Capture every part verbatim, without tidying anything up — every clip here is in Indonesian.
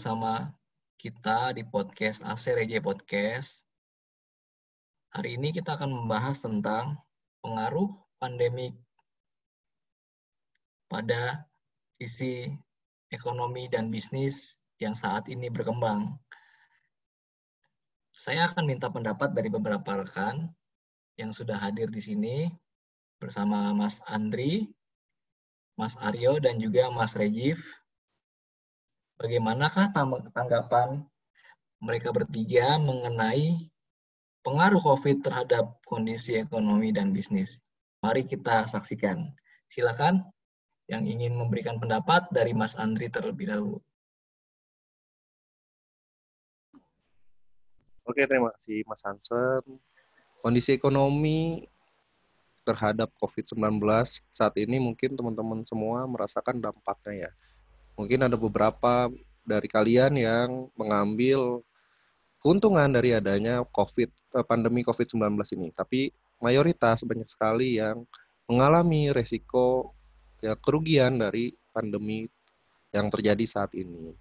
bersama kita di podcast A C R G Podcast. Hari ini kita akan membahas tentang pengaruh pandemi pada sisi ekonomi dan bisnis yang saat ini berkembang. Saya akan minta pendapat dari beberapa rekan yang sudah hadir di sini bersama Mas Andri, Mas Aryo, dan juga Mas Regif. Bagaimanakah tanggapan mereka bertiga mengenai pengaruh COVID terhadap kondisi ekonomi dan bisnis? Mari kita saksikan. Silakan yang ingin memberikan pendapat dari Mas Andri terlebih dahulu. Oke, terima kasih Mas Hansen. Kondisi ekonomi terhadap covid sembilan belas saat ini mungkin teman-teman semua merasakan dampaknya ya. Mungkin ada beberapa dari kalian yang mengambil keuntungan dari adanya COVID, pandemi covid sembilan belas ini. Tapi mayoritas banyak sekali yang mengalami resiko ya, kerugian dari pandemi yang terjadi saat ini.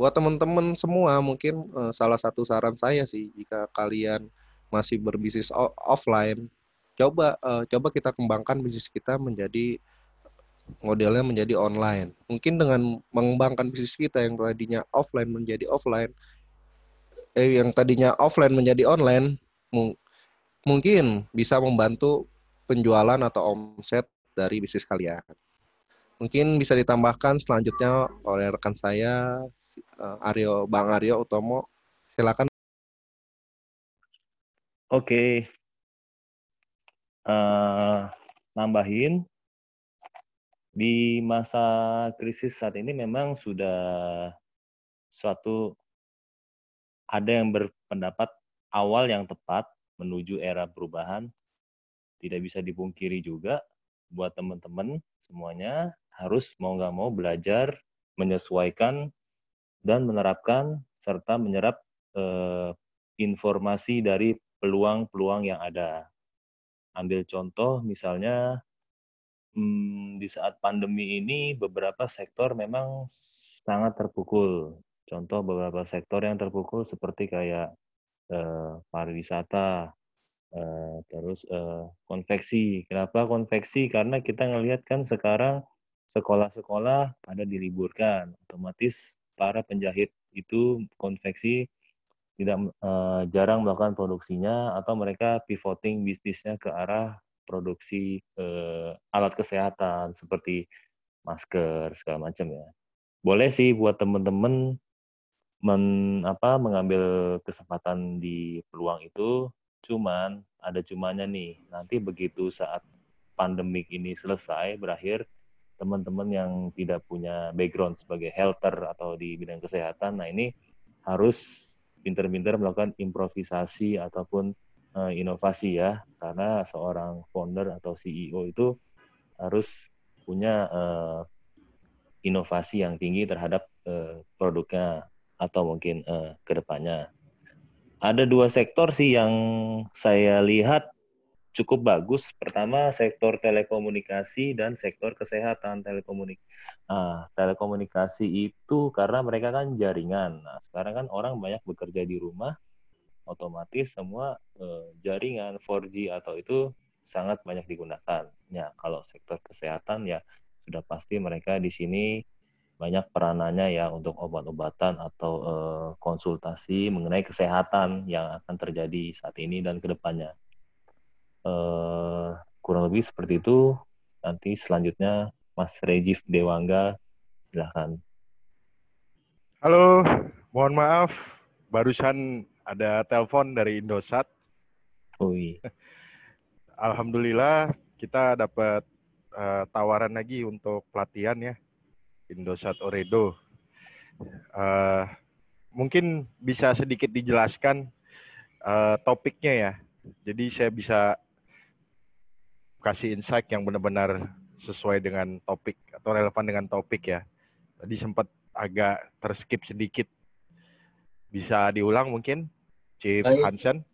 Buat teman-teman semua, mungkin eh, salah satu saran saya sih, jika kalian masih berbisnis o- offline, coba eh, coba kita kembangkan bisnis kita menjadi modelnya menjadi online. Mungkin dengan mengembangkan bisnis kita yang tadinya offline menjadi offline, eh, yang tadinya offline menjadi online, mung- mungkin bisa membantu penjualan atau omset dari bisnis kalian. Mungkin bisa ditambahkan selanjutnya oleh rekan saya, Aryo, Bang Aryo Utomo. Silakan. Oke, uh, nambahin. Di masa krisis saat ini memang sudah suatu ada yang berpendapat awal yang tepat menuju era perubahan. Tidak bisa dipungkiri juga buat teman-teman semuanya harus mau nggak mau belajar, menyesuaikan, dan menerapkan serta menyerap eh, informasi dari peluang-peluang yang ada. Ambil contoh misalnya, Hmm, di saat pandemi ini beberapa sektor memang sangat terpukul. Contoh beberapa sektor yang terpukul seperti kayak eh, pariwisata, eh, terus eh, konveksi. Kenapa konveksi? Karena kita ngelihat kan sekarang sekolah-sekolah pada diliburkan. Otomatis para penjahit itu konveksi tidak eh, jarang melakukan produksinya atau mereka pivoting bisnisnya ke arah produksi eh, alat kesehatan seperti masker segala macam ya. Boleh sih buat teman-teman men, apa, mengambil kesempatan di peluang itu, cuman ada cumanya nih. Nanti begitu saat pandemik ini selesai berakhir, teman-teman yang tidak punya background sebagai healther atau di bidang kesehatan, nah ini harus pintar-pintar melakukan improvisasi ataupun inovasi ya, karena seorang founder atau C E O itu harus punya uh, inovasi yang tinggi terhadap uh, produknya atau mungkin uh, kedepannya. Ada dua sektor sih yang saya lihat cukup bagus. Pertama sektor telekomunikasi dan sektor kesehatan telekomunik. Nah, telekomunikasi itu karena mereka kan jaringan. Nah, sekarang kan orang banyak bekerja di rumah, otomatis semua eh, jaringan empat G atau itu sangat banyak digunakan. Ya, kalau sektor kesehatan ya sudah pasti mereka di sini banyak peranannya ya untuk obat-obatan atau eh, konsultasi mengenai kesehatan yang akan terjadi saat ini dan kedepannya. Eh, kurang lebih seperti itu. Nanti selanjutnya Mas Regif Dewangga, silakan. Halo, mohon maaf barusan ada telepon dari Indosat. Ui. Alhamdulillah kita dapat uh, tawaran lagi untuk pelatihan ya. Indosat Ooredoo. Uh, mungkin bisa sedikit dijelaskan uh, topiknya ya. Jadi saya bisa kasih insight yang benar-benar sesuai dengan topik atau relevan dengan topik ya. Tadi sempat agak terskip sedikit. Bisa diulang mungkin? Chief Hansen.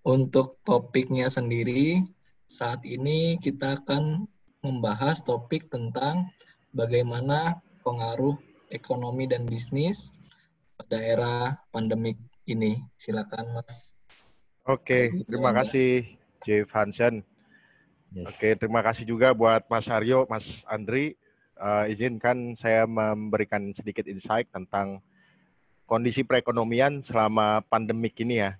Untuk topiknya sendiri, saat ini kita akan membahas topik tentang bagaimana pengaruh ekonomi dan bisnis daerah pandemik ini. Silakan, Mas. Oke, okay, terima kasih, Chief Hansen. Yes. Oke, okay, terima kasih juga buat Mas Aryo, Mas Andri. Uh, izinkan saya memberikan sedikit insight tentang kondisi perekonomian selama pandemik ini ya.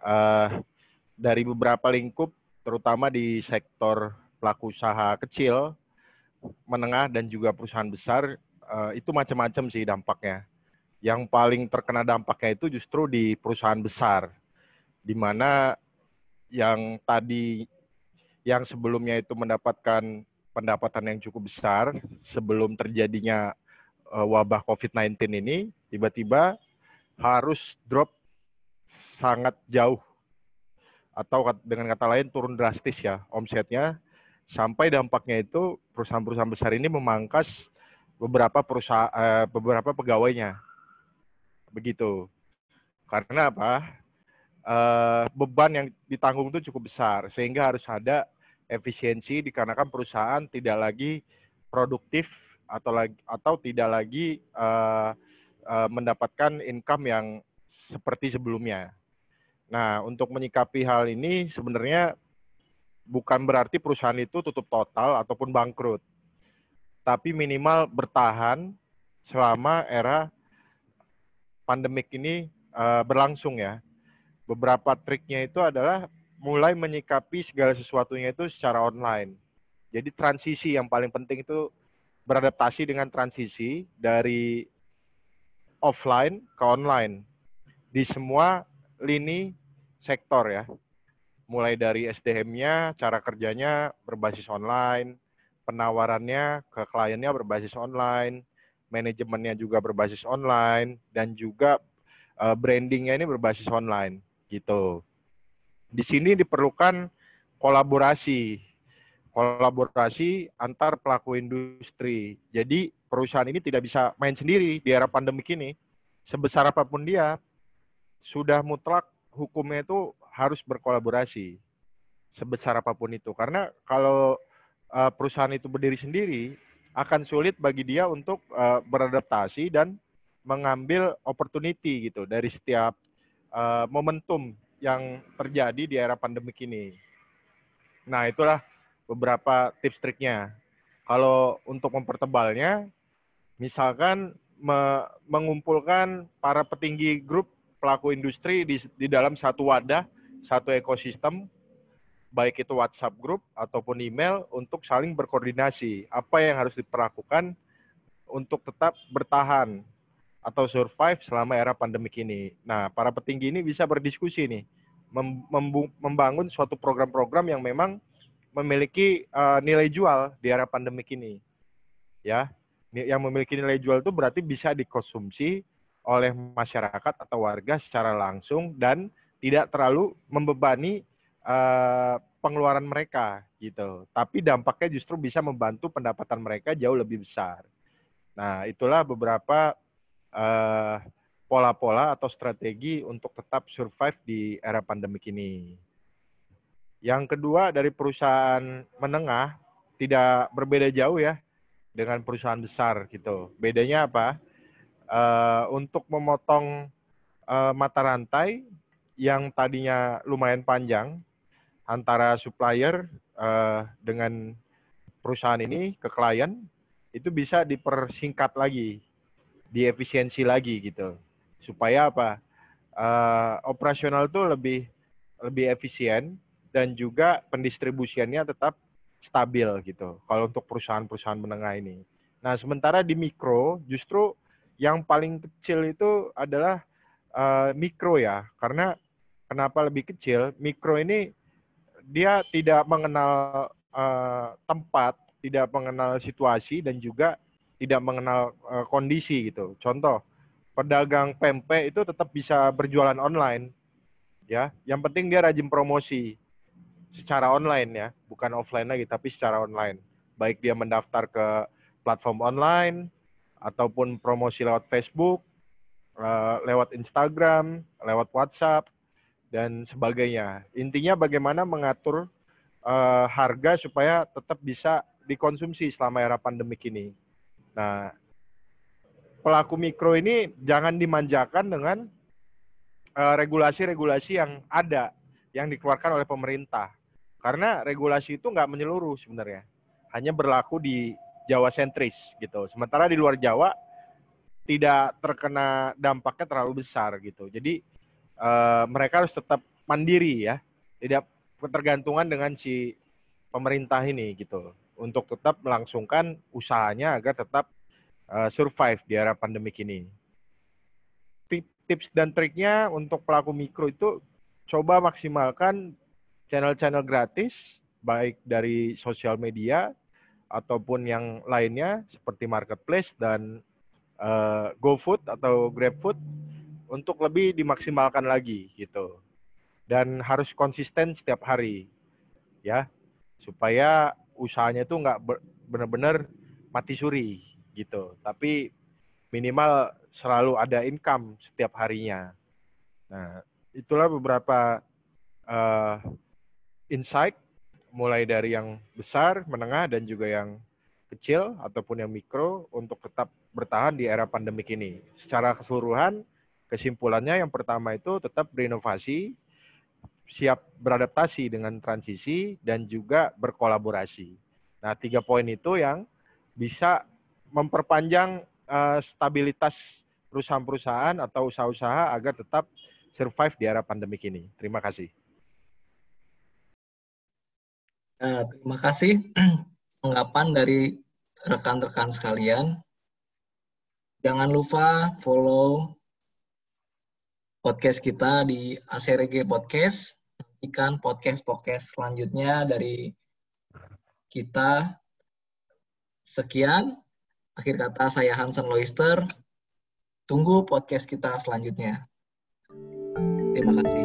Uh, dari beberapa lingkup, terutama di sektor pelaku usaha kecil, menengah, dan juga perusahaan besar, uh, itu macam-macam sih dampaknya. Yang paling terkena dampaknya itu justru di perusahaan besar, di mana yang tadi, yang sebelumnya itu mendapatkan pendapatan yang cukup besar sebelum terjadinya uh, wabah covid sembilan belas ini, tiba-tiba harus drop sangat jauh. Atau dengan kata lain turun drastis ya omsetnya, sampai dampaknya itu perusahaan-perusahaan besar ini memangkas beberapa perusahaan, uh, beberapa pegawainya. Begitu. Karena apa? Uh, beban yang ditanggung itu cukup besar, sehingga harus ada efisiensi dikarenakan perusahaan tidak lagi produktif atau lagi atau tidak lagi uh, uh, mendapatkan income yang seperti sebelumnya. Nah, untuk menyikapi hal ini sebenarnya bukan berarti perusahaan itu tutup total ataupun bangkrut, tapi minimal bertahan selama era pandemik ini uh, berlangsung ya. Beberapa triknya itu adalah mulai menyikapi segala sesuatunya itu secara online. Jadi transisi yang paling penting itu beradaptasi dengan transisi dari offline ke online di semua lini sektor ya. Mulai dari S D M-nya, cara kerjanya berbasis online, penawarannya ke kliennya berbasis online, manajemennya juga berbasis online, dan juga uh, brandingnya ini berbasis online gitu. Di sini diperlukan kolaborasi, kolaborasi antar pelaku industri. Jadi perusahaan ini tidak bisa main sendiri di era pandemik ini. Sebesar apapun dia, sudah mutlak hukumnya itu harus berkolaborasi. Sebesar apapun itu. Karena kalau uh, perusahaan itu berdiri sendiri, akan sulit bagi dia untuk uh, beradaptasi dan mengambil opportunity gitu dari setiap uh, momentum yang terjadi di era pandemik ini. Nah, itulah beberapa tips triknya. Kalau untuk mempertebalnya, misalkan me mengumpulkan para petinggi grup pelaku industri di, di dalam satu wadah, satu ekosistem, baik itu WhatsApp grup ataupun email, untuk saling berkoordinasi. Apa yang harus diperlakukan untuk tetap bertahan atau survive selama era pandemik ini. Nah, para petinggi ini bisa berdiskusi nih, membangun suatu program-program yang memang memiliki uh, nilai jual di era pandemik ini. Ya, yang memiliki nilai jual itu berarti bisa dikonsumsi oleh masyarakat atau warga secara langsung dan tidak terlalu membebani uh, pengeluaran mereka gitu. Tapi dampaknya justru bisa membantu pendapatan mereka jauh lebih besar. Nah, itulah beberapa Uh, pola-pola atau strategi untuk tetap survive di era pandemik ini. Yang kedua, dari perusahaan menengah tidak berbeda jauh ya dengan perusahaan besar gitu. Bedanya apa? Uh, untuk memotong uh, mata rantai yang tadinya lumayan panjang antara supplier uh, dengan perusahaan ini ke klien, itu bisa dipersingkat lagi, diefisiensi lagi gitu, supaya apa, uh, operasional itu lebih lebih efisien dan juga pendistribusiannya tetap stabil gitu kalau untuk perusahaan-perusahaan menengah ini. Nah, sementara di mikro justru yang paling kecil itu adalah uh, mikro ya, karena kenapa lebih kecil? Mikro ini dia tidak mengenal uh, tempat, tidak mengenal situasi, dan juga tidak mengenal uh, kondisi gitu. Contoh, pedagang pempek itu tetap bisa berjualan online, ya. Yang penting dia rajin promosi secara online ya, bukan offline lagi, tapi secara online. Baik dia mendaftar ke platform online ataupun promosi lewat Facebook, uh, lewat Instagram, lewat WhatsApp dan sebagainya. Intinya bagaimana mengatur uh, harga supaya tetap bisa dikonsumsi selama era pandemik ini. Nah, pelaku mikro ini jangan dimanjakan dengan uh, regulasi-regulasi yang ada, yang dikeluarkan oleh pemerintah. Karena regulasi itu nggak menyeluruh sebenarnya. Hanya berlaku di Jawa sentris gitu. Sementara di luar Jawa tidak terkena dampaknya terlalu besar gitu. Jadi uh, mereka harus tetap mandiri ya. Tidak ketergantungan dengan si pemerintah ini gitu. Untuk tetap melangsungkan usahanya agar tetap uh, survive di era pandemik ini. Tips dan triknya untuk pelaku mikro itu coba maksimalkan channel-channel gratis, baik dari sosial media ataupun yang lainnya seperti marketplace dan uh, GoFood atau GrabFood untuk lebih dimaksimalkan lagi gitu. Dan harus konsisten setiap hari ya, supaya usahanya itu nggak benar-benar mati suri gitu, tapi minimal selalu ada income setiap harinya. Nah, itulah beberapa uh, insight, mulai dari yang besar, menengah, dan juga yang kecil ataupun yang mikro untuk tetap bertahan di era pandemik ini. Secara keseluruhan, kesimpulannya yang pertama itu tetap berinovasi, siap beradaptasi dengan transisi, dan juga berkolaborasi. Nah, tiga poin itu yang bisa memperpanjang uh, stabilitas perusahaan-perusahaan atau usaha-usaha agar tetap survive di era pandemik ini. Terima kasih. Nah, terima kasih tanggapan dari rekan-rekan sekalian. Jangan lupa follow podcast kita di A C R G Podcast. Nantikan podcast-podcast selanjutnya dari kita. Sekian. Akhir kata saya Hansen Loister. Tunggu podcast kita selanjutnya. Terima kasih.